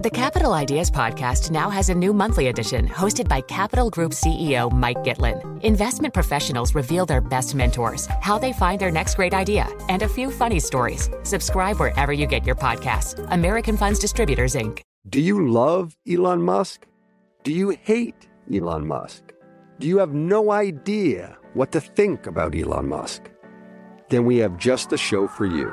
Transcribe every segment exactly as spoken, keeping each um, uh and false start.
The Capital Ideas Podcast now has a new monthly edition hosted by Capital Group C E O Mike Gitlin. Investment professionals reveal their best mentors, how they find their next great idea, and a few funny stories. Subscribe wherever you get your podcasts. American Funds Distributors, Incorporated. Do you love Elon Musk? Do you hate Elon Musk? Do you have no idea what to think about Elon Musk? Then we have just the show for you.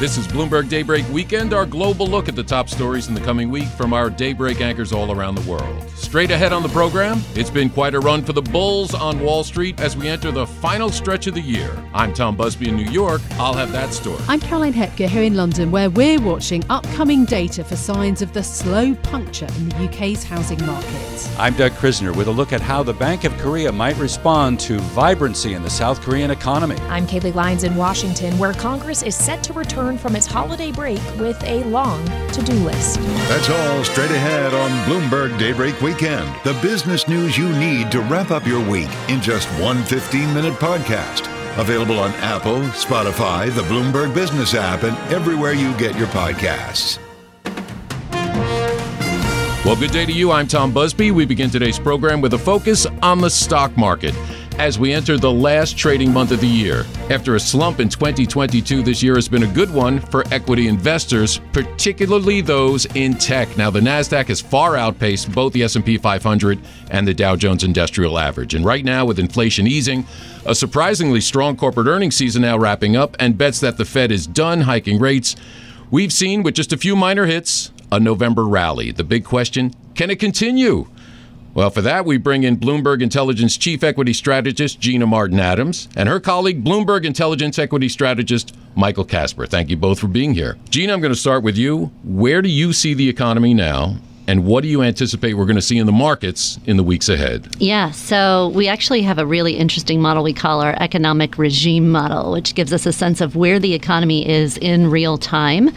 This is Bloomberg Daybreak Weekend, our global look at the top stories in the coming week from our Daybreak anchors all around the world. Straight ahead on the program, it's been quite a run for the bulls on Wall Street as we enter the final stretch of the year. I'm Tom Busby in New York. I'll have that story. I'm Caroline Hepker here in London, where we're watching upcoming data for signs of the slow puncture in the U K's housing market. I'm Doug Krisner with a look at how the Bank of Korea might respond to vibrancy in the South Korean economy. I'm Kaylee Lyons in Washington, where Congress is set to return from its holiday break with a long to-do list. That's all straight ahead on Bloomberg Daybreak Weekend, the business news you need to wrap up your week in just one fifteen-minute podcast. Available on Apple, Spotify, the Bloomberg Business app, and everywhere you get your podcasts. Well, good day to you. I'm Tom Busby. We begin today's program with a focus on the stock market as we enter the last trading month of the year. After a slump in twenty twenty-two, this year has been a good one for equity investors, particularly those in tech. Now, the Nasdaq has far outpaced both the S and P five hundred and the Dow Jones Industrial Average. And right now, with inflation easing, a surprisingly strong corporate earnings season now wrapping up, and bets that the Fed is done hiking rates, we've seen, with just a few minor hits, a November rally. The big question, can it continue? Well, for that, we bring in Bloomberg Intelligence Chief Equity Strategist Gina Martin Adams and her colleague, Bloomberg Intelligence Equity Strategist Michael Casper. Thank you both for being here. Gina, I'm going to start with you. Where do you see the economy now? And what do you anticipate we're going to see in the markets in the weeks ahead? Yeah, so we actually have a really interesting model we call our economic regime model, which gives us a sense of where the economy is in real time.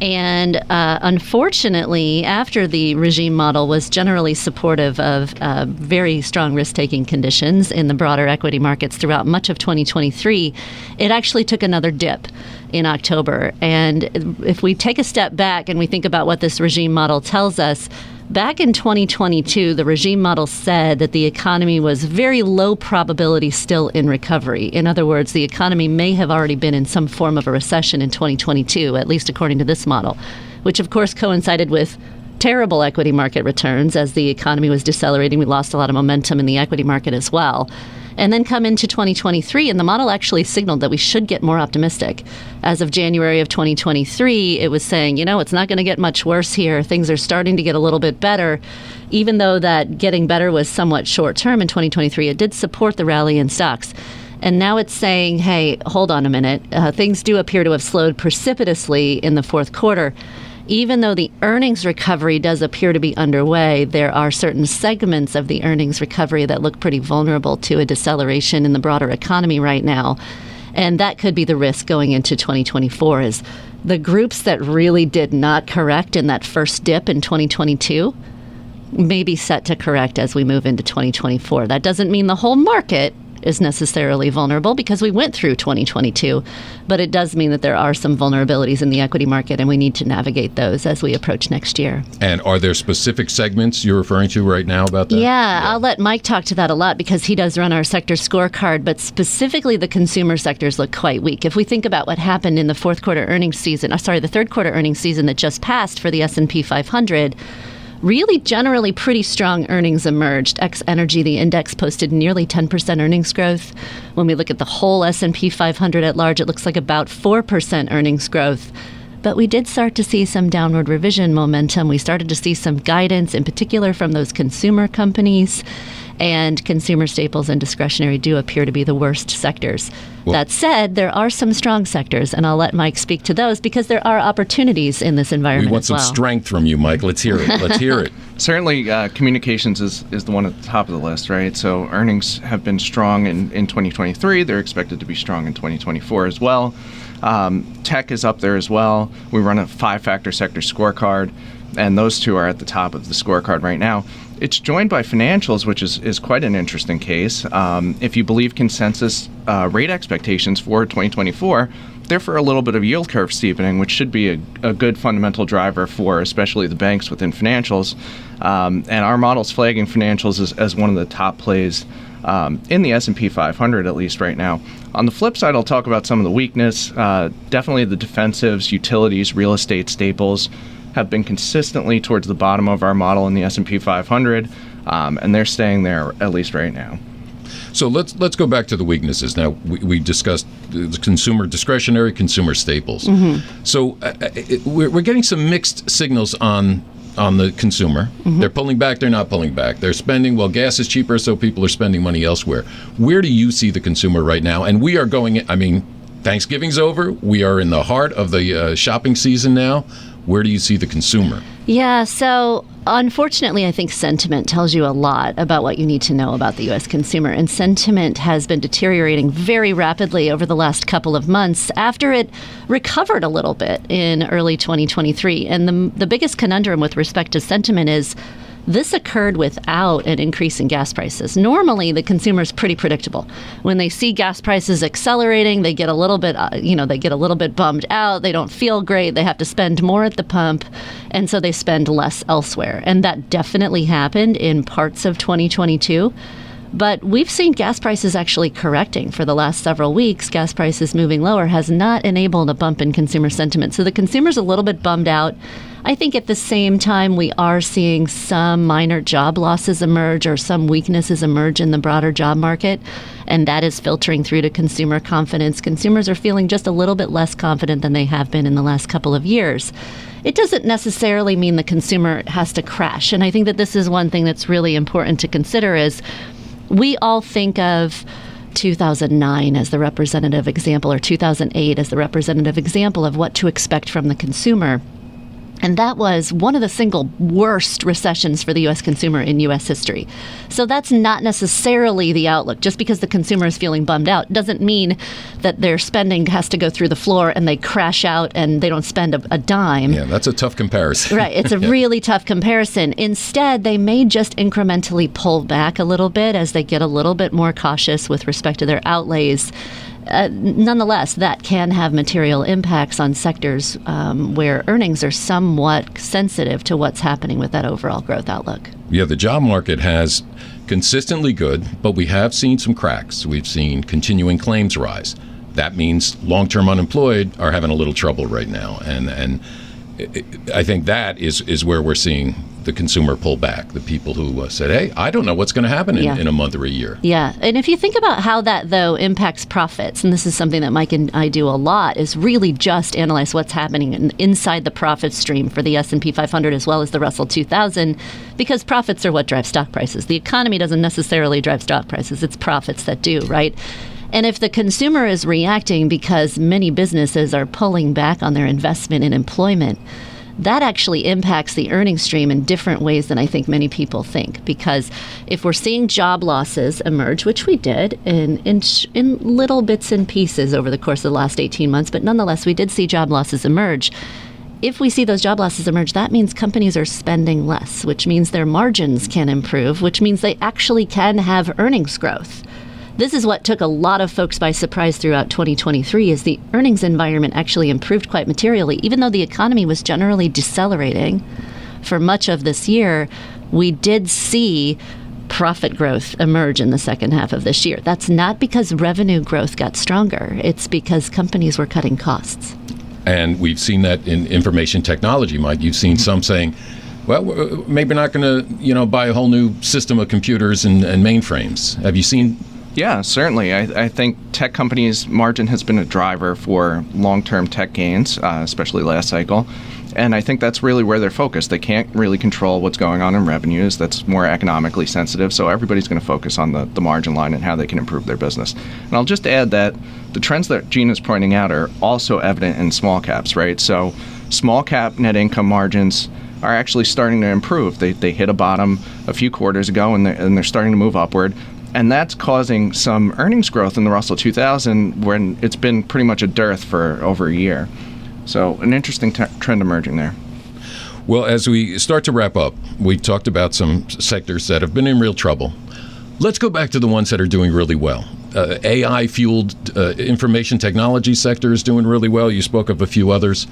And uh, unfortunately, after the regime model was generally supportive of uh, very strong risk-taking conditions in the broader equity markets throughout much of twenty twenty-three, it actually took another dip in October. And if we take a step back and we think about what this regime model tells us, back in twenty twenty-two, the regime model said that the economy was very low probability still in recovery. In other words, the economy may have already been in some form of a recession in twenty twenty-two, at least according to this model, which of course coincided with terrible equity market returns. As the economy was decelerating, we lost a lot of momentum in the equity market as well. And then come into twenty twenty-three, and the model actually signaled that we should get more optimistic. As of January of twenty twenty-three, it was saying, you know, it's not going to get much worse here. Things are starting to get a little bit better. Even though that getting better was somewhat short term in twenty twenty-three, it did support the rally in stocks. And now it's saying, hey, hold on a minute. Uh, things do appear to have slowed precipitously in the fourth quarter. Even though the earnings recovery does appear to be underway, there are certain segments of the earnings recovery that look pretty vulnerable to a deceleration in the broader economy right now. And that could be the risk going into twenty twenty-four, is the groups that really did not correct in that first dip in twenty twenty-two may be set to correct as we move into twenty twenty-four. That doesn't mean the whole market is necessarily vulnerable, because we went through twenty twenty-two, but it does mean that there are some vulnerabilities in the equity market, and we need to navigate those as we approach next year. And are there specific segments you're referring to right now about that? Yeah, yeah. I'll let Mike talk to that a lot, because he does run our sector scorecard, but specifically the consumer sectors look quite weak. If we think about what happened in the fourth quarter earnings season, uh, sorry, the third quarter earnings season that just passed for the S and P five hundred, really generally pretty strong earnings emerged. Ex-energy, the index posted nearly ten percent earnings growth. When we look at the whole S and P five hundred at large, it looks like about four percent earnings growth. But we did start to see some downward revision momentum. We started to see some guidance, in particular from those consumer companies. and consumer staples and discretionary do appear to be the worst sectors. Well, that said, there are some strong sectors, and I'll let Mike speak to those because there are opportunities in this environment. We want as well. some strength from you, Mike. Let's hear it. Let's hear it. Certainly, uh, communications is, is the one at the top of the list, right? So earnings have been strong in, in twenty twenty-three. They're expected to be strong in twenty twenty-four as well. Um, tech is up there as well. We run a five-factor sector scorecard, and those two are at the top of the scorecard right now. It's joined by financials, which is, is quite an interesting case. Um, if you believe consensus uh, rate expectations for twenty twenty-four, they're for a little bit of yield curve steepening, which should be a, a good fundamental driver for especially the banks within financials. Um, and our model's flagging financials as, as one of the top plays um, in the S and P five hundred, at least right now. On the flip side, I'll talk about some of the weakness. Uh, definitely the defensives, utilities, real estate, staples have been consistently towards the bottom of our model in the S and P five hundred, um, and they're staying there at least right now. So let's let's go back to the weaknesses. Now, we, we discussed the consumer discretionary, consumer staples. Mm-hmm. So uh, it, we're, we're getting some mixed signals on on the consumer. Mm-hmm. They're pulling back, they're not pulling back. They're spending, well, gas is cheaper, so people are spending money elsewhere. Where do you see the consumer right now? And we are going, I mean, Thanksgiving's over. We are in the heart of the uh, shopping season now. Where do you see the consumer? Yeah, so unfortunately, I think sentiment tells you a lot about what you need to know about the U S consumer. And sentiment has been deteriorating very rapidly over the last couple of months after it recovered a little bit in early twenty twenty-three. And the, the biggest conundrum with respect to sentiment is this occurred without an increase in gas prices. Normally, the consumer is pretty predictable. When they see gas prices accelerating, they get a little bit, you know, they get a little bit bummed out. They don't feel great. They have to spend more at the pump, and so they spend less elsewhere. And that definitely happened in parts of twenty twenty-two. But we've seen gas prices actually correcting for the last several weeks. Gas prices moving lower has not enabled a bump in consumer sentiment. So the consumer's a little bit bummed out. I think at the same time, we are seeing some minor job losses emerge or some weaknesses emerge in the broader job market, and that is filtering through to consumer confidence. Consumers are feeling just a little bit less confident than they have been in the last couple of years. It doesn't necessarily mean the consumer has to crash, and I think that this is one thing that's really important to consider is we all think of two thousand nine as the representative example or two thousand eight as the representative example of what to expect from the consumer. And that was one of the single worst recessions for the U S consumer in U S history. So that's not necessarily the outlook. Just because the consumer is feeling bummed out doesn't mean that their spending has to go through the floor and they crash out and they don't spend a, a dime. Yeah, that's a tough comparison. Right. It's a yeah. really tough comparison. Instead, they may just incrementally pull back a little bit as they get a little bit more cautious with respect to their outlays. Uh, nonetheless, that can have material impacts on sectors um, where earnings are somewhat sensitive to what's happening with that overall growth outlook. Yeah, the job market has consistently good, but we have seen some cracks. We've seen continuing claims rise. That means long-term unemployed are having a little trouble right now. And and I think that is, is where we're seeing the consumer pull back, the people who uh, said, hey, I don't know what's going to happen in, yeah. in a month or a year. Yeah. And if you think about how that, though, impacts profits, and this is something that Mike and I do a lot, is really just analyze what's happening in, inside the profit stream for the S and P five hundred as well as the Russell two thousand, because profits are what drive stock prices. The economy doesn't necessarily drive stock prices. It's profits that do, right? And if the consumer is reacting because many businesses are pulling back on their investment in employment, that actually impacts the earnings stream in different ways than I think many people think. Because if we're seeing job losses emerge, which we did in, in, in little bits and pieces over the course of the last eighteen months, but nonetheless, we did see job losses emerge. If we see those job losses emerge, that means companies are spending less, which means their margins can improve, which means they actually can have earnings growth. This is what took a lot of folks by surprise throughout twenty twenty-three is the earnings environment actually improved quite materially. Even though the economy was generally decelerating for much of this year, we did see profit growth emerge in the second half of this year. That's not because revenue growth got stronger. It's because companies were cutting costs. And we've seen that in information technology, Mike. You've seen some saying, well, maybe we're not going to, you know, buy a whole new system of computers and, and mainframes. Have you seen Yeah, certainly. I, I think tech companies' margin has been a driver for long-term tech gains, uh, especially last cycle. And I think that's really where they're focused. They can't really control what's going on in revenues. That's more economically sensitive. So everybody's going to focus on the, the margin line and how they can improve their business. And I'll just add that the trends that Gina's pointing out are also evident in small caps, right? So small cap net income margins are actually starting to improve. They they hit a bottom a few quarters ago, and they're, and they're starting to move upward. And that's causing some earnings growth in the Russell two thousand when it's been pretty much a dearth for over a year. So an interesting t- trend emerging there. Well, as we start to wrap up, we talked about some sectors that have been in real trouble. Let's go back to the ones that are doing really well. Uh, A I-fueled uh, information technology sector is doing really well. You spoke of a few others.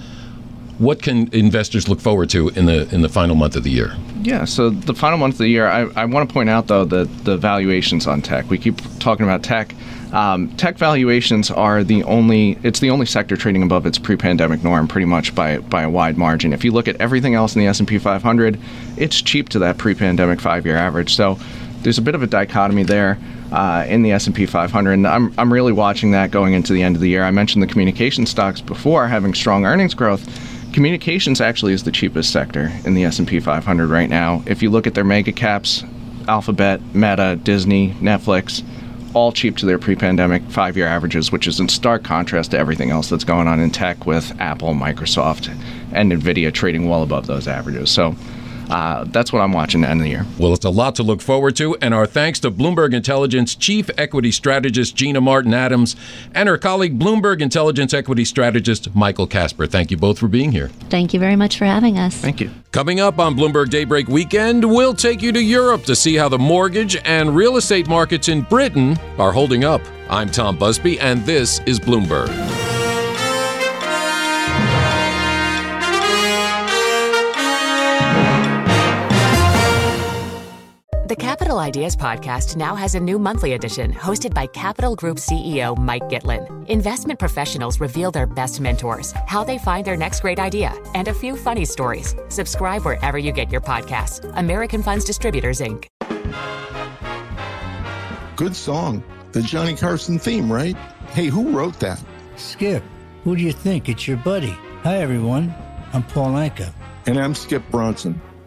What can investors look forward to in the in the final month of the year? Yeah, so the final month of the year, I, I want to point out, though, the, the valuations on tech. We keep talking about tech. Um, tech valuations are the only, it's the only sector trading above its pre-pandemic norm pretty much by, by a wide margin. If you look at everything else in the S and P five hundred, it's cheap to that pre-pandemic five-year average. So there's a bit of a dichotomy there uh, in the S and P five hundred, and I'm, I'm really watching that going into the end of the year. I mentioned the communication stocks before having strong earnings growth. Communications actually is the cheapest sector in the S and P five hundred right now. If you look at their mega caps, Alphabet, Meta, Disney, Netflix, all cheap to their pre-pandemic five-year averages, which is in stark contrast to everything else that's going on in tech with Apple, Microsoft, and NVIDIA trading well above those averages. So uh, that's what I'm watching at the end of the year. Well, it's a lot to look forward to, and our thanks to Bloomberg Intelligence Chief Equity Strategist Gina Martin Adams and her colleague Bloomberg Intelligence Equity Strategist Michael Casper. Thank you both for being here. Thank you very much for having us. Thank you. Coming up on Bloomberg Daybreak Weekend, we'll take you to Europe to see how the mortgage and real estate markets in Britain are holding up. I'm Tom Busby, and this is Bloomberg. The Capital Ideas Podcast now has a new monthly edition hosted by Capital Group C E O Mike Gitlin. Investment professionals reveal their best mentors, how they find their next great idea, and a few funny stories. Subscribe wherever you get your podcasts. American Funds Distributors, Incorporated. Good song. The Johnny Carson theme, right? Hey, who wrote that? Skip, who do you think? It's your buddy. Hi, everyone. I'm Paul Anka. And I'm Skip Bronson.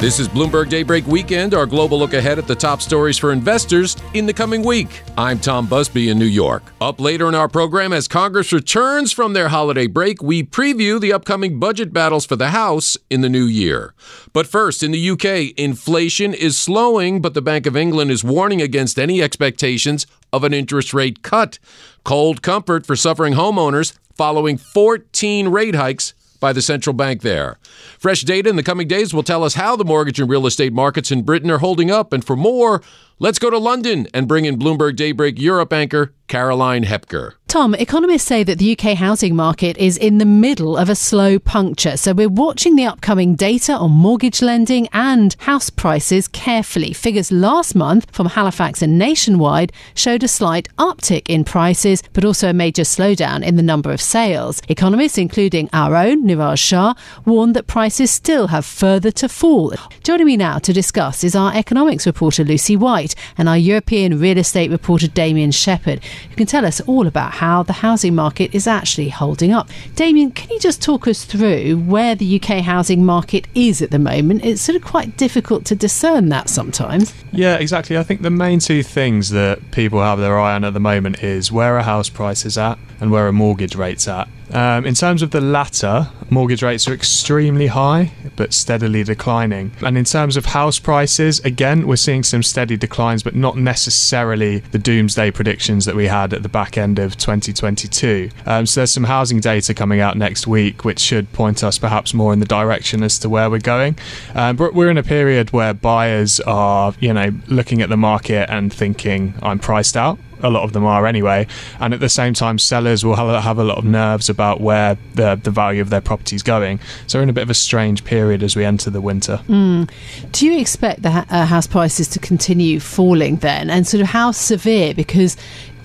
This is Bloomberg Daybreak Weekend, our global look ahead at the top stories for investors in the coming week. I'm Tom Busby in New York. Up later in our program, as Congress returns from their holiday break, we preview the upcoming budget battles for the House in the new year. But first, in the U K, inflation is slowing, but the Bank of England is warning against any expectations of an interest rate cut. Cold comfort for suffering homeowners following fourteen rate hikes by the central bank there. Fresh data in the coming days will tell us how the mortgage and real estate markets in Britain are holding up. And for more, let's go to London and bring in Bloomberg Daybreak Europe anchor Caroline Hepker. Tom, economists say that the U K housing market is in the middle of a slow puncture. So we're watching the upcoming data on mortgage lending and house prices carefully. Figures last month from Halifax and Nationwide showed a slight uptick in prices, but also a major slowdown in the number of sales. Economists, including our own Niraj Shah, warned that prices still have further to fall. Joining me now to discuss is our economics reporter Lucy White, White and our European real estate reporter Damien Shepherd, who can tell us all about how the housing market is actually holding up. Damien, can you just talk us through where the U K housing market is at the moment? It's sort of quite difficult to discern that sometimes. Yeah, exactly. I think the main two things that people have their eye on at the moment is where are house prices at and where are mortgage rates at. Um, in terms of the latter, mortgage rates are extremely high but steadily declining. And in terms of house prices, again, we're seeing some steady declines, but not necessarily the doomsday predictions that we had at the back end of twenty twenty-two. Um, so there's some housing data coming out next week, which should point us perhaps more in the direction as to where we're going. Um, but we're in a period where buyers are, you know, looking at the market and thinking, I'm priced out. A lot of them are anyway, and at the same time sellers will have a lot of nerves about where the, the value of their property is going. So we're in a bit of a strange period as we enter the winter. Mm. Do you expect the uh, house prices to continue falling then, and sort of how severe? Because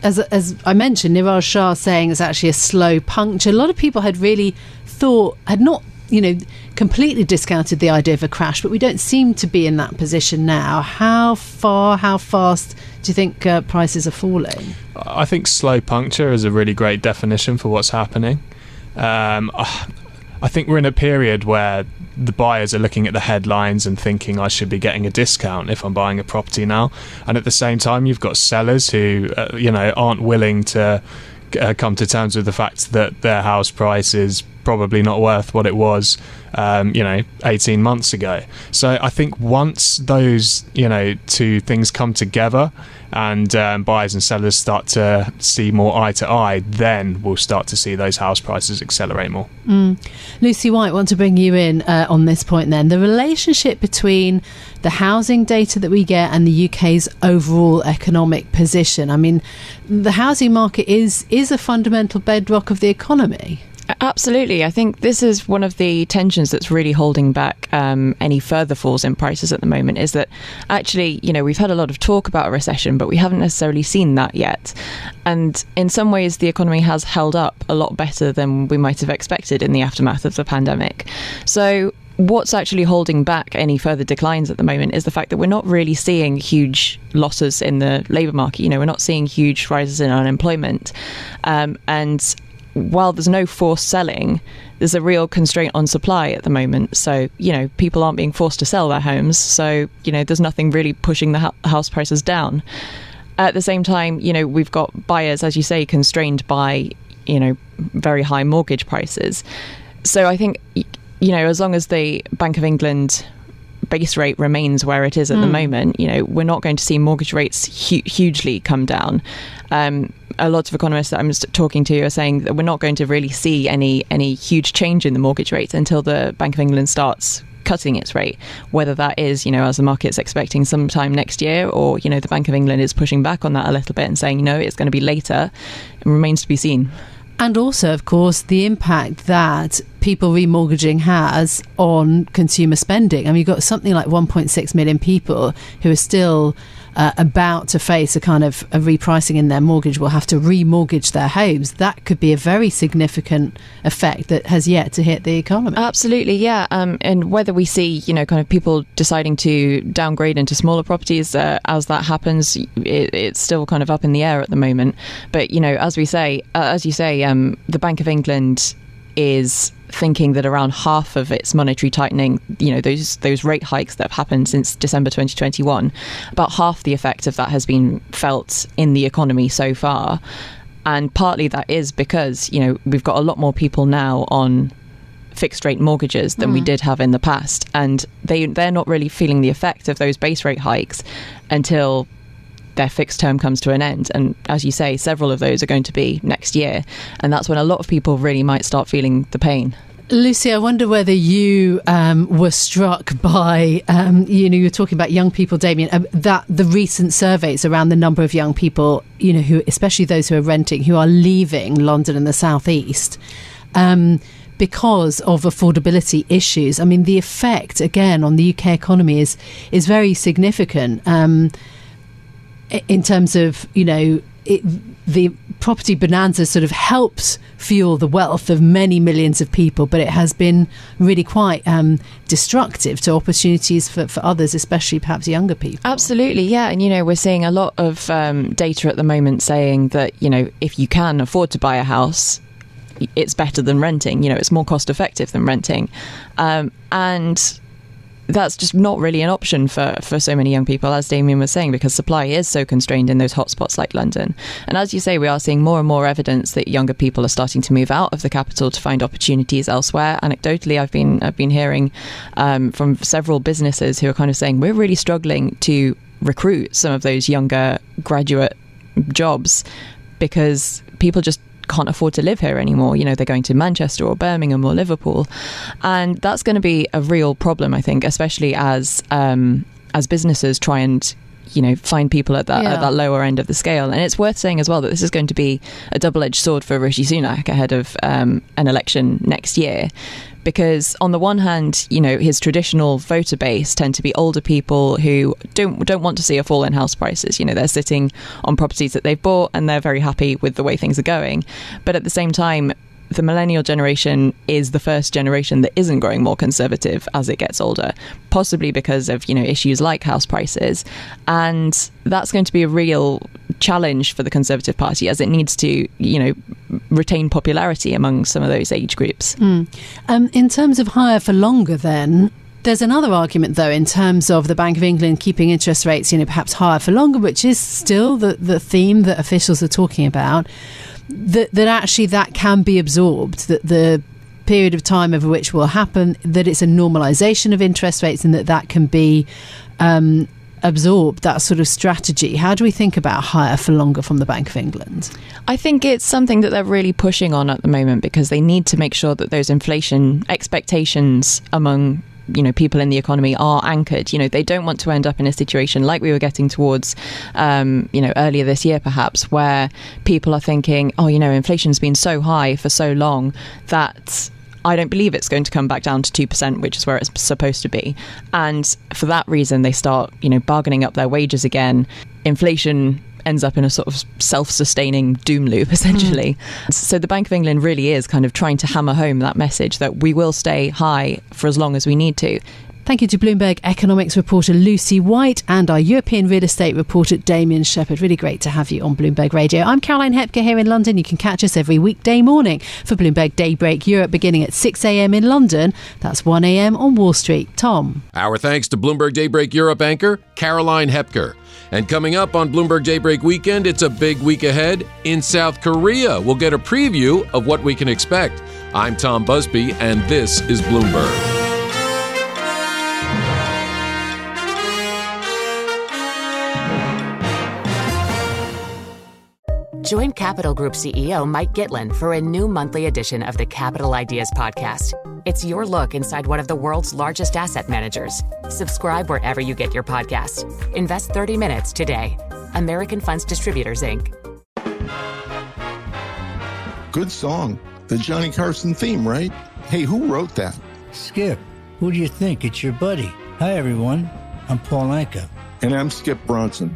as, as I mentioned, Niraj Shah saying it's actually a slow puncture. A lot of people had really thought, had not you know, completely discounted the idea of a crash, but we don't seem to be in that position now. How far, how fast do you think uh, prices are falling? I think slow puncture is a really great definition for what's happening. Um, I think we're in a period where the buyers are looking at the headlines and thinking I should be getting a discount if I'm buying a property now. And at the same time, you've got sellers who, uh, you know, aren't willing to uh, come to terms with the fact that their house price is probably not worth what it was, um, you know, eighteen months ago. So I think once those, you know, two things come together and um, buyers and sellers start to see more eye to eye, then we'll start to see those house prices accelerate more. Mm. Lucy White, want to bring you in uh, on this point then. The relationship between the housing data that we get and the U K's overall economic position. I mean, the housing market is is a fundamental bedrock of the economy. Absolutely. I think this is one of the tensions that's really holding back um, any further falls in prices at the moment, is that actually, you know, we've had a lot of talk about a recession, but we haven't necessarily seen that yet. And in some ways, the economy has held up a lot better than we might have expected in the aftermath of the pandemic. So what's actually holding back any further declines at the moment is the fact that we're not really seeing huge losses in the labour market. You know, we're not seeing huge rises in unemployment. Um, and while there's no forced selling, there's a real constraint on supply at the moment. So, you know, people aren't being forced to sell their homes. So, you know, there's nothing really pushing the house prices down. At the same time, you know, we've got buyers, as you say, constrained by, you know, very high mortgage prices. So I think, you know, as long as the Bank of England base rate remains where it is at mm. the moment, you know, we're not going to see mortgage rates hu- hugely come down. Um, a lot of economists that I'm talking to are saying that we're not going to really see any any huge change in the mortgage rates until the Bank of England starts cutting its rate, whether that is, you know, as the market's expecting sometime next year, or, you know, the Bank of England is pushing back on that a little bit and saying, no, it's going to be later. It remains to be seen. And also, of course, the impact that people remortgaging has on consumer spending. I mean, you've got something like one point six million people who are still uh, about to face a kind of a repricing in their mortgage, will have to remortgage their homes. That could be a very significant effect that has yet to hit the economy. Absolutely, yeah. Um, and whether we see, you know, kind of people deciding to downgrade into smaller properties uh, as that happens, it, it's still kind of up in the air at the moment. But, you know, as we say, uh, as you say, um, the Bank of England is thinking that around half of its monetary tightening, you know, those those rate hikes that have happened since December twenty twenty-one, about half the effect of that has been felt in the economy so far. And partly that is because, you know, we've got a lot more people now on fixed rate mortgages than mm. we did have in the past. And they, they're not really feeling the effect of those base rate hikes until their fixed term comes to an end. And as you say, several of those are going to be next year. And that's when a lot of people really might start feeling the pain. Lucy, I wonder whether you um, were struck by, um, you know, you were talking about young people, Damien, um, that the recent surveys around the number of young people, you know, who, especially those who are renting, who are leaving London and the South East, um, because of affordability issues. I mean, the effect, again, on the U K economy is, is very significant. Um, in terms of, you know, it, the property bonanza sort of helps fuel the wealth of many millions of people, but it has been really quite um, destructive to opportunities for, for others, especially perhaps younger people. Absolutely, yeah. And, you know, we're seeing a lot of um, data at the moment saying that, you know, if you can afford to buy a house, it's better than renting. You know, it's more cost effective than renting. Um, and that's just not really an option for, for so many young people, as Damien was saying, because supply is so constrained in those hotspots like London. And as you say, we are seeing more and more evidence that younger people are starting to move out of the capital to find opportunities elsewhere. Anecdotally, I've been I've been hearing um, from several businesses who are kind of saying, we're really struggling to recruit some of those younger graduate jobs because people just can't afford to live here anymore. You know, they're going to Manchester or Birmingham or Liverpool, and that's going to be a real problem, I think, especially as um, as businesses try and, you know, find people at that, yeah. at that lower end of the scale. And it's worth saying as well that this is going to be a double-edged sword for Rishi Sunak ahead of um, an election next year, because on the one hand, you know, his traditional voter base tend to be older people who don't don't want to see a fall in house prices. You know, they're sitting on properties that they've bought and they're very happy with the way things are going. But at the same time, the millennial generation is the first generation that isn't growing more conservative as it gets older, possibly because of, you know, issues like house prices. And that's going to be a real challenge for the Conservative Party as it needs to, you know, retain popularity among some of those age groups. Mm. Um, in terms of higher for longer then, there's another argument, though, in terms of the Bank of England keeping interest rates, you know, perhaps higher for longer, which is still the, the theme that officials are talking about. That, that actually that can be absorbed, that the period of time over which will happen, that it's a normalisation of interest rates and that that can be um, absorbed, that sort of strategy. How do we think about higher for longer from the Bank of England? I think it's something that they're really pushing on at the moment because they need to make sure that those inflation expectations among, you know, people in the economy are anchored. You know, they don't want to end up in a situation like we were getting towards, um, you know, earlier this year, perhaps, where people are thinking, oh, you know, inflation's been so high for so long that I don't believe it's going to come back down to two percent, which is where it's supposed to be. And for that reason, they start, you know, bargaining up their wages again. Inflation ends up in a sort of self-sustaining doom loop, essentially. Mm. So the Bank of England really is kind of trying to hammer home that message that we will stay high for as long as we need to. Thank you to Bloomberg economics reporter Lucy White and our European real estate reporter Damien Shepherd. Really great to have you on Bloomberg Radio. I'm Caroline Hepker here in London. You can catch us every weekday morning for Bloomberg Daybreak Europe beginning at six a.m. in London. That's one a.m. on Wall Street. Tom. Our thanks to Bloomberg Daybreak Europe anchor Caroline Hepker. And coming up on Bloomberg Daybreak Weekend, it's a big week ahead in South Korea. We'll get a preview of what we can expect. I'm Tom Busby, and this is Bloomberg. Join Capital Group C E O Mike Gitlin for a new monthly edition of the Capital Ideas Podcast. It's your look inside one of the world's largest asset managers. Subscribe wherever you get your podcasts. Invest thirty minutes today. American Funds Distributors, Incorporated. Good song. The Johnny Carson theme, right? Hey, who wrote that? Skip, who do you think? It's your buddy. Hi, everyone. I'm Paul Anka. And I'm Skip Bronson.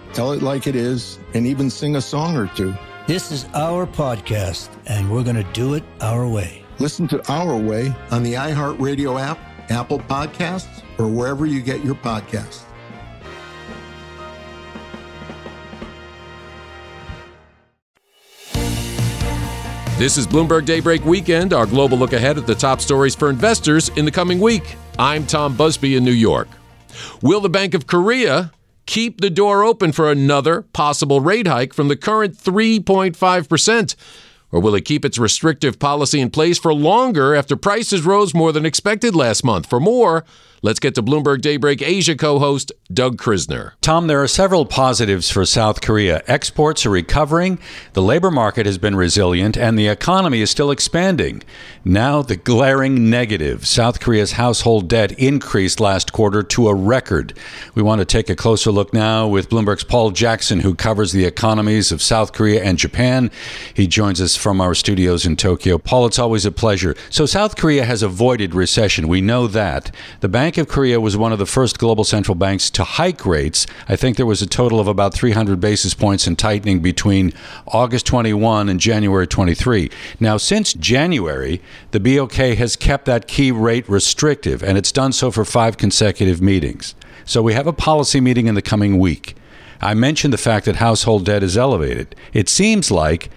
tell it like it is, and even sing a song or two. This is our podcast, and we're going to do it our way. Listen to Our Way on the iHeartRadio app, Apple Podcasts, or wherever you get your podcasts. This is Bloomberg Daybreak Weekend, our global look ahead at the top stories for investors in the coming week. I'm Tom Busby in New York. Will the Bank of Korea keep the door open for another possible rate hike from the current three point five percent? Or will it keep its restrictive policy in place for longer after prices rose more than expected last month? For more, let's get to Bloomberg Daybreak Asia co-host Doug Krisner. Tom, there are several positives for South Korea. Exports are recovering, the labor market has been resilient, and the economy is still expanding. Now the glaring negative. South Korea's household debt increased last quarter to a record. We want to take a closer look now with Bloomberg's Paul Jackson, who covers the economies of South Korea and Japan. He joins us from our studios in Tokyo. Paul, it's always a pleasure. So South Korea has avoided recession. We know that. The bank Bank of Korea was one of the first global central banks to hike rates. I think there was a total of about three hundred basis points in tightening between August twenty-first and January twenty-third. Now, since January, the B O K has kept that key rate restrictive, and it's done so for five consecutive meetings. So we have a policy meeting in the coming week. I mentioned the fact that household debt is elevated. It seems like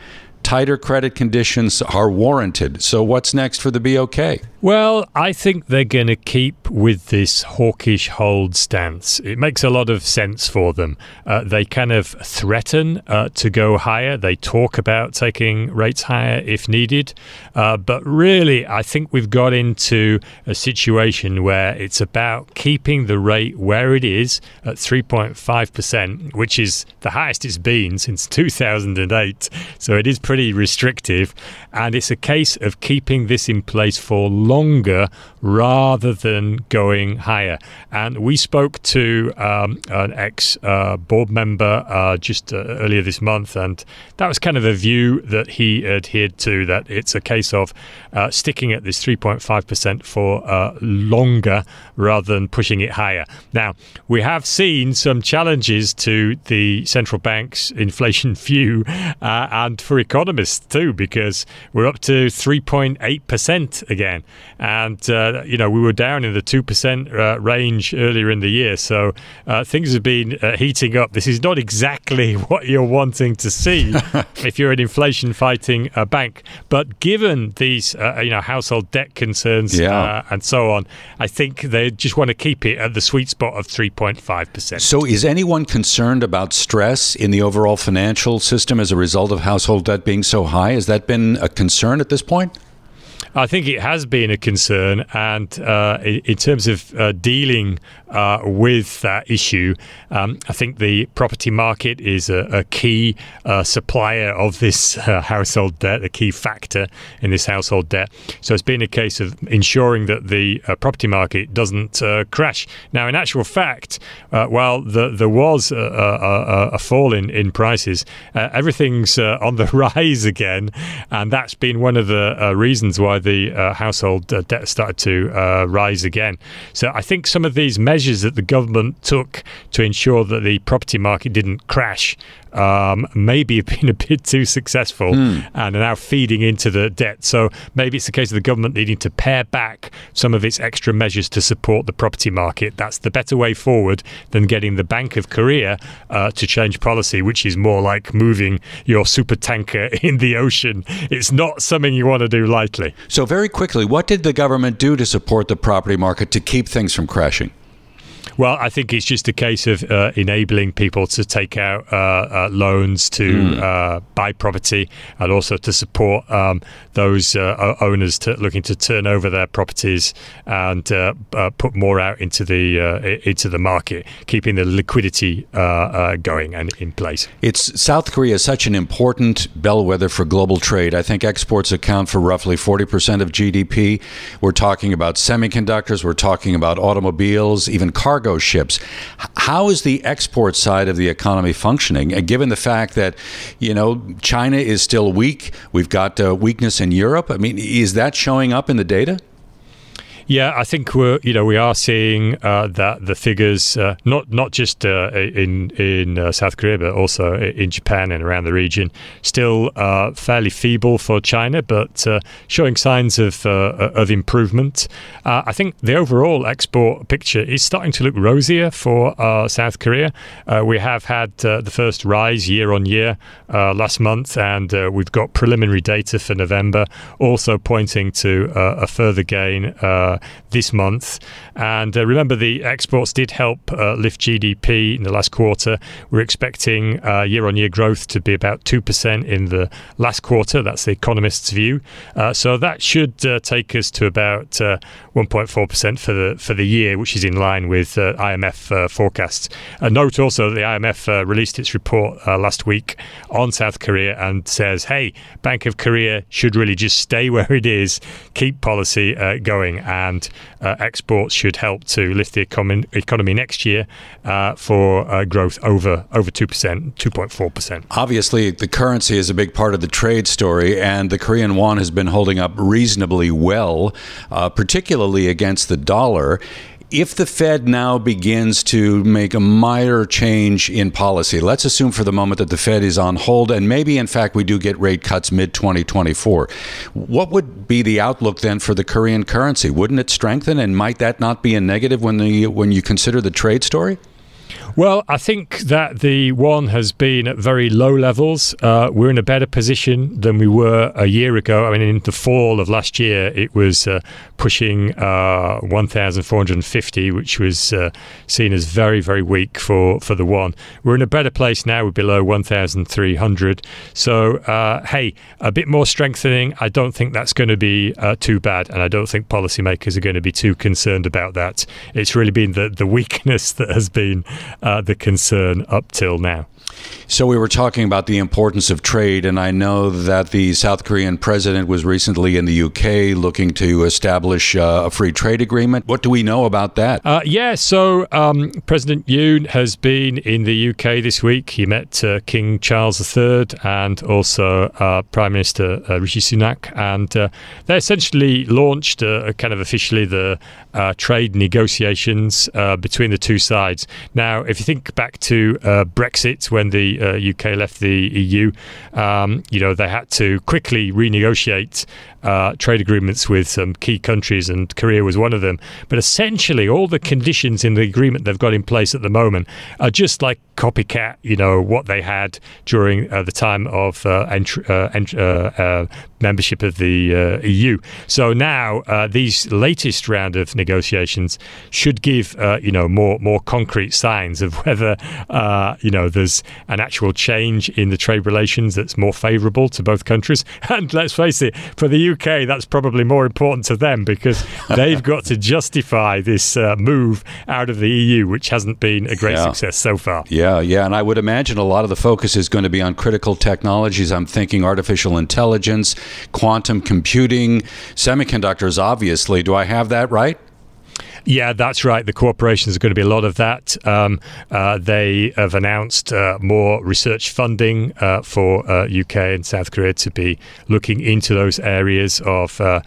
tighter credit conditions are warranted. So what's next for the B O K? Well, I think they're going to keep with this hawkish hold stance. It makes a lot of sense for them. Uh, they kind of threaten uh, to go higher. They talk about taking rates higher if needed. Uh, but really, I think we've got into a situation where it's about keeping the rate where it is at three point five percent, which is the highest it's been since two thousand eight. So it is pretty pretty restrictive, and it's a case of keeping this in place for longer rather than going higher. And we spoke to um, an ex uh, board member uh, just uh, earlier this month, and that was kind of a view that he adhered to, that it's a case of uh, sticking at this three point five percent for uh, longer rather than pushing it higher. Now, we have seen some challenges to the central bank's inflation view uh, and for economic economists too, because we're up to three point eight percent again, and uh, you know we were down in the two percent uh, range earlier in the year, so uh, things have been uh, heating up. This is not exactly what you're wanting to see if you're an inflation fighting uh, bank, but given these uh, you know household debt concerns yeah. uh, and so on, I think they just want to keep it at the sweet spot of three point five percent. So is anyone concerned about stress in the overall financial system as a result of household debt being so high? Has that been a concern at this point? I think it has been a concern, and uh, in terms of uh, dealing uh, with that issue, um, I think the property market is a, a key uh, supplier of this uh, household debt, a key factor in this household debt. So it's been a case of ensuring that the uh, property market doesn't uh, crash. Now, in actual fact, uh, while the, there was a, a, a fall in, in prices, uh, everything's uh, on the rise again, and that's been one of the uh, reasons why the uh, household uh, debt started to uh, rise again. So I think some of these measures that the government took to ensure that the property market didn't crash um, maybe have been a bit too successful mm. and are now feeding into the debt. So maybe it's the case of the government needing to pare back some of its extra measures to support the property market. That's the better way forward than getting the Bank of Korea uh, to change policy, which is more like moving your super tanker in the ocean. It's not something you want to do lightly. So very quickly, what did the government do to support the property market to keep things from crashing? Well, I think it's just a case of uh, enabling people to take out uh, uh, loans to mm. uh, buy property, and also to support um, those uh, owners to looking to turn over their properties and uh, uh, put more out into the uh, into the market, keeping the liquidity uh, uh, going and in place. It's South Korea is such an important bellwether for global trade. I think exports account for roughly forty percent of G D P. We're talking about semiconductors. We're talking about automobiles, even cargo ships. How is the export side of the economy functioning, given the fact that, you know, China is still weak? We've got uh, weakness in Europe. I mean, is that showing up in the data? Yeah, I think we're, you know, we are seeing uh, that the figures, uh, not not just uh, in in uh, South Korea, but also in Japan and around the region, still uh, fairly feeble for China, but uh, showing signs of uh, of improvement. Uh, I think the overall export picture is starting to look rosier for uh, South Korea. Uh, we have had uh, the first rise year on year uh, last month, and uh, we've got preliminary data for November also pointing to uh, a further gain. Uh, uh, this month. And uh, remember, the exports did help uh, lift G D P in the last quarter. We're expecting uh, year-on-year growth to be about two percent in the last quarter. That's the economist's view. Uh, so that should uh, take us to about uh, one point four percent for the for the year, which is in line with uh, I M F uh, forecasts. Uh, note also that the I M F uh, released its report uh, last week on South Korea and says, hey, Bank of Korea should really just stay where it is, keep policy uh, going, and uh, exports should help to lift the econ- economy next year uh, for uh, growth over over two percent, two point four percent. Obviously, the currency is a big part of the trade story, and the Korean won has been holding up reasonably well, uh, particularly against the dollar. If the Fed now begins to make a minor change in policy, let's assume for the moment that the Fed is on hold and maybe, in fact, we do get rate cuts mid twenty twenty-four. What would be the outlook then for the Korean currency? Wouldn't it strengthen, and might that not be a negative when the when you consider the trade story? Well, I think that the won has been at very low levels. Uh, we're in a better position than we were a year ago. I mean, in the fall of last year, it was uh, pushing uh, one thousand four hundred fifty, which was uh, seen as very, very weak for, for the won. We're in a better place now. We're below one thousand three hundred. So, uh, hey, a bit more strengthening. I don't think that's going to be uh, too bad, and I don't think policymakers are going to be too concerned about that. It's really been the, the weakness that has been Uh, the concern up till now. So we were talking about the importance of trade, and I know that the South Korean president was recently in the U K looking to establish uh, a free trade agreement. What do we know about that? Uh, yeah, so um, President Yoon has been in the U K this week. He met uh, King Charles the Third and also uh, Prime Minister uh, Rishi Sunak, and uh, they essentially launched uh, kind of officially the uh, trade negotiations uh, between the two sides. Now, if you think back to uh, Brexit, when the uh, U K left the E U, um, you know, they had to quickly renegotiate uh, trade agreements with some key countries, and Korea was one of them. But essentially, all the conditions in the agreement they've got in place at the moment are just like copycat, you know, what they had during uh, the time of uh, entry, uh, ent- uh, uh, membership of the uh, E U. So now uh, these latest round of negotiations should give, uh, you know, more more concrete signs of whether, uh, you know, there's an actual change in the trade relations that's more favourable to both countries. And let's face it, for the U K, that's probably more important to them, because they've got to justify this uh, move out of the E U, which hasn't been a great yeah. success so far. Yeah, yeah. And I would imagine a lot of the focus is going to be on critical technologies. I'm thinking artificial intelligence, quantum computing, semiconductors, obviously. Do I have that right? Yeah, that's right. The corporations are going to be a lot of that. Um, uh, they have announced uh, more research funding uh, for uh, U K and South Korea to be looking into those areas of uh, uh,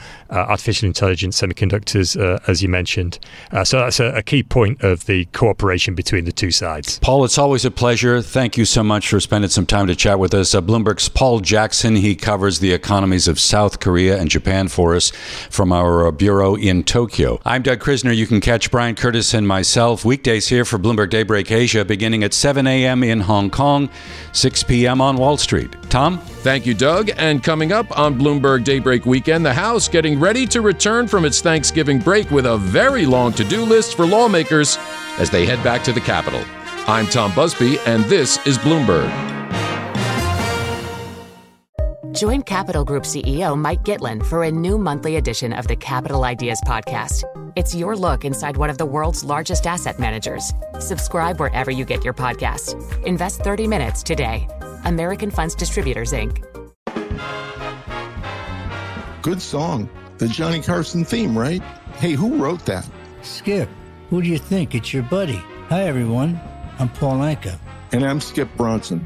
artificial intelligence, semiconductors, uh, as you mentioned. Uh, so that's a, a key point of the cooperation between the two sides. Paul, it's always a pleasure. Thank you so much for spending some time to chat with us. Uh, Bloomberg's Paul Jackson, he covers the economies of South Korea and Japan for us from our uh, bureau in Tokyo. I'm Doug Krisner. You You can catch Brian Curtis and myself weekdays here for Bloomberg Daybreak Asia, beginning at seven a.m. in Hong Kong, six p.m. on Wall Street. Tom? Thank you, Doug. And coming up on Bloomberg Daybreak Weekend, the House getting ready to return from its Thanksgiving break with a very long to-do list for lawmakers as they head back to the Capitol. I'm Tom Busby, and this is Bloomberg. Join Capital Group C E O Mike Gitlin for a new monthly edition of the Capital Ideas Podcast. It's your look inside one of the world's largest asset managers. Subscribe wherever you get your podcasts. Invest thirty minutes today. American Funds Distributors, Incorporated. Good song. The Johnny Carson theme, right? Hey, who wrote that? Skip, who do you think? It's your buddy. Hi, everyone. I'm Paul Anka. And I'm Skip Bronson.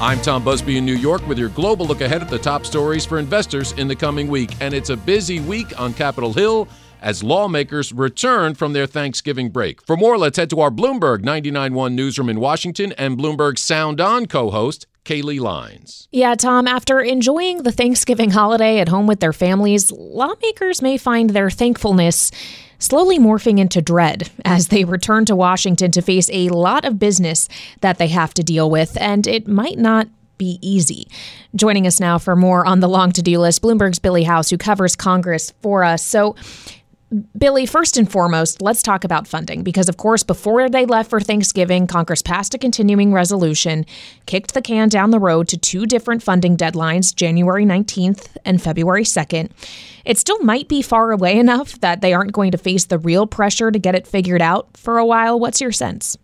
I'm Tom Busby in New York with your global look ahead at the top stories for investors in the coming week. And it's a busy week on Capitol Hill as lawmakers return from their Thanksgiving break. For more, let's head to our Bloomberg ninety-nine point one newsroom in Washington and Bloomberg Sound On co-host, Kaylee Lines. Yeah, Tom, after enjoying the Thanksgiving holiday at home with their families, lawmakers may find their thankfulness slowly morphing into dread as they return to Washington to face a lot of business that they have to deal with, and it might not be easy. Joining us now for more on the long to-do list, Bloomberg's Billy House, who covers Congress for us. So, Billy, first and foremost, let's talk about funding, because, of course, before they left for Thanksgiving, Congress passed a continuing resolution, kicked the can down the road to two different funding deadlines, January nineteenth and February second. It still might be far away enough that they aren't going to face the real pressure to get it figured out for a while. What's your sense?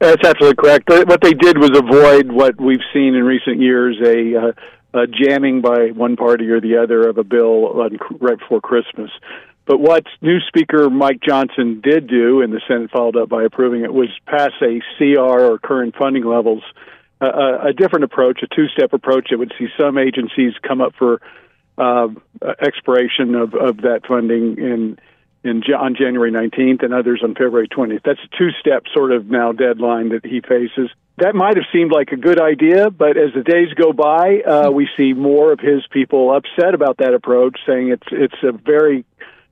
That's absolutely correct. What they did was avoid what we've seen in recent years, a uh, uh, jamming by one party or the other of a bill right before Christmas. But what new Speaker Mike Johnson did do, and the Senate followed up by approving it, was pass a C R, or current funding levels, uh, a different approach, a two-step approach that would see some agencies come up for uh, expiration of, of that funding in, in on January nineteenth and others on February twentieth. That's a two-step sort of now deadline that he faces. That might have seemed like a good idea, but as the days go by, uh, we see more of his people upset about that approach, saying it's it's a very...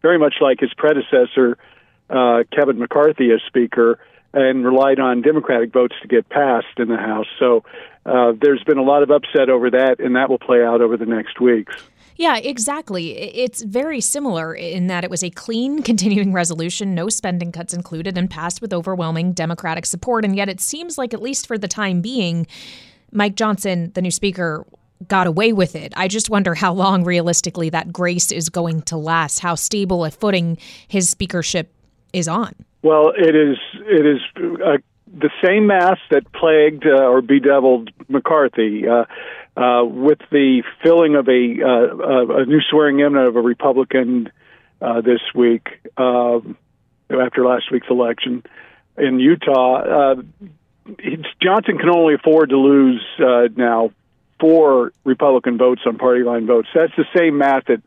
very much like his predecessor, uh, Kevin McCarthy, as Speaker, and relied on Democratic votes to get passed in the House. So uh, there's been a lot of upset over that, and that will play out over the next weeks. Yeah, exactly. It's very similar in that it was a clean continuing resolution, no spending cuts included, and passed with overwhelming Democratic support. And yet it seems like, at least for the time being, Mike Johnson, the new Speaker, got away with it. I just wonder how long realistically that grace is going to last, how stable a footing his speakership is on. Well, it is it is uh, the same mask that plagued uh, or bedeviled McCarthy uh, uh, with the filling of a, uh, a new swearing-in of a Republican uh, this week uh, after last week's election in Utah. Uh, Johnson can only afford to lose uh, now. Four Republican votes on party line votes. That's the same math that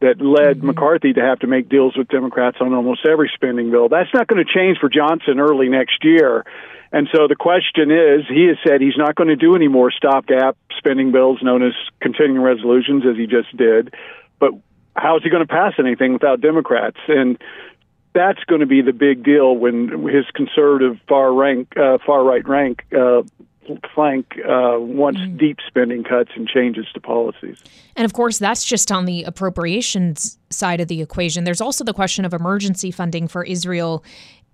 that led mm-hmm. McCarthy to have to make deals with Democrats on almost every spending bill. That's not going to change for Johnson early next year. And so the question is, he has said he's not going to do any more stopgap spending bills known as continuing resolutions, as he just did. But how is he going to pass anything without Democrats? And that's going to be the big deal when his conservative far rank, uh, far right rank, uh, flank uh, wants mm. deep spending cuts and changes to policies. And of course, that's just on the appropriations side of the equation. There's also the question of emergency funding for Israel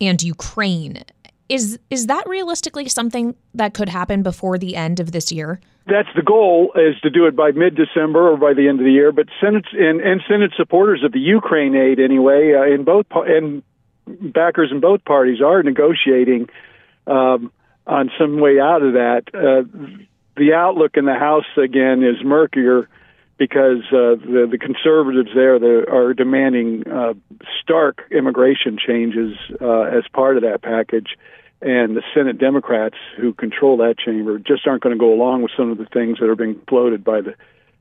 and Ukraine. Is is that realistically something that could happen before the end of this year? That's the goal, is to do it by mid-December or by the end of the year. But Senate and, and Senate supporters of the Ukraine aid, anyway, uh, in both and backers in both parties are negotiating Um, on some way out of that. Uh, the outlook in the House, again, is murkier because uh, the, the conservatives there the, are demanding uh, stark immigration changes uh, as part of that package. And the Senate Democrats, who control that chamber, just aren't going to go along with some of the things that are being floated by the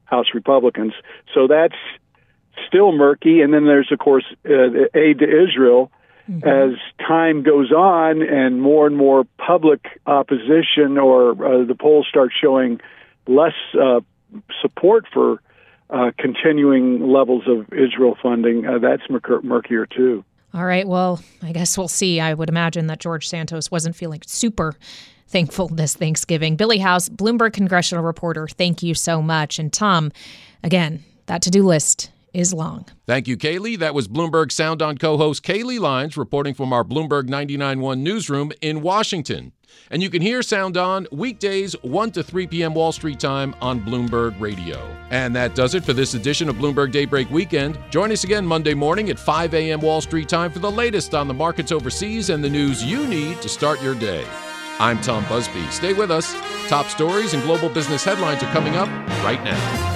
House Republicans. So that's still murky. And then there's, of course, uh, aid to Israel. Mm-hmm. As time goes on and more and more public opposition or uh, the polls start showing less uh, support for uh, continuing levels of Israel funding, uh, that's murk- murkier too. All right. Well, I guess we'll see. I would imagine that George Santos wasn't feeling super thankful this Thanksgiving. Billy House, Bloomberg congressional reporter, thank you so much. And Tom, again, that to-do list is long. Thank you, Kaylee. That was Bloomberg Sound On co-host Kaylee Lyons reporting from our Bloomberg ninety-nine point one newsroom in Washington. And you can hear Sound On weekdays one to three p.m. Wall Street time on Bloomberg Radio. And that does it for this edition of Bloomberg Daybreak Weekend. Join us again Monday morning at five a.m. Wall Street time for the latest on the markets overseas and the news you need to start your day. I'm Tom Busby. Stay with us. Top stories and global business headlines are coming up right now.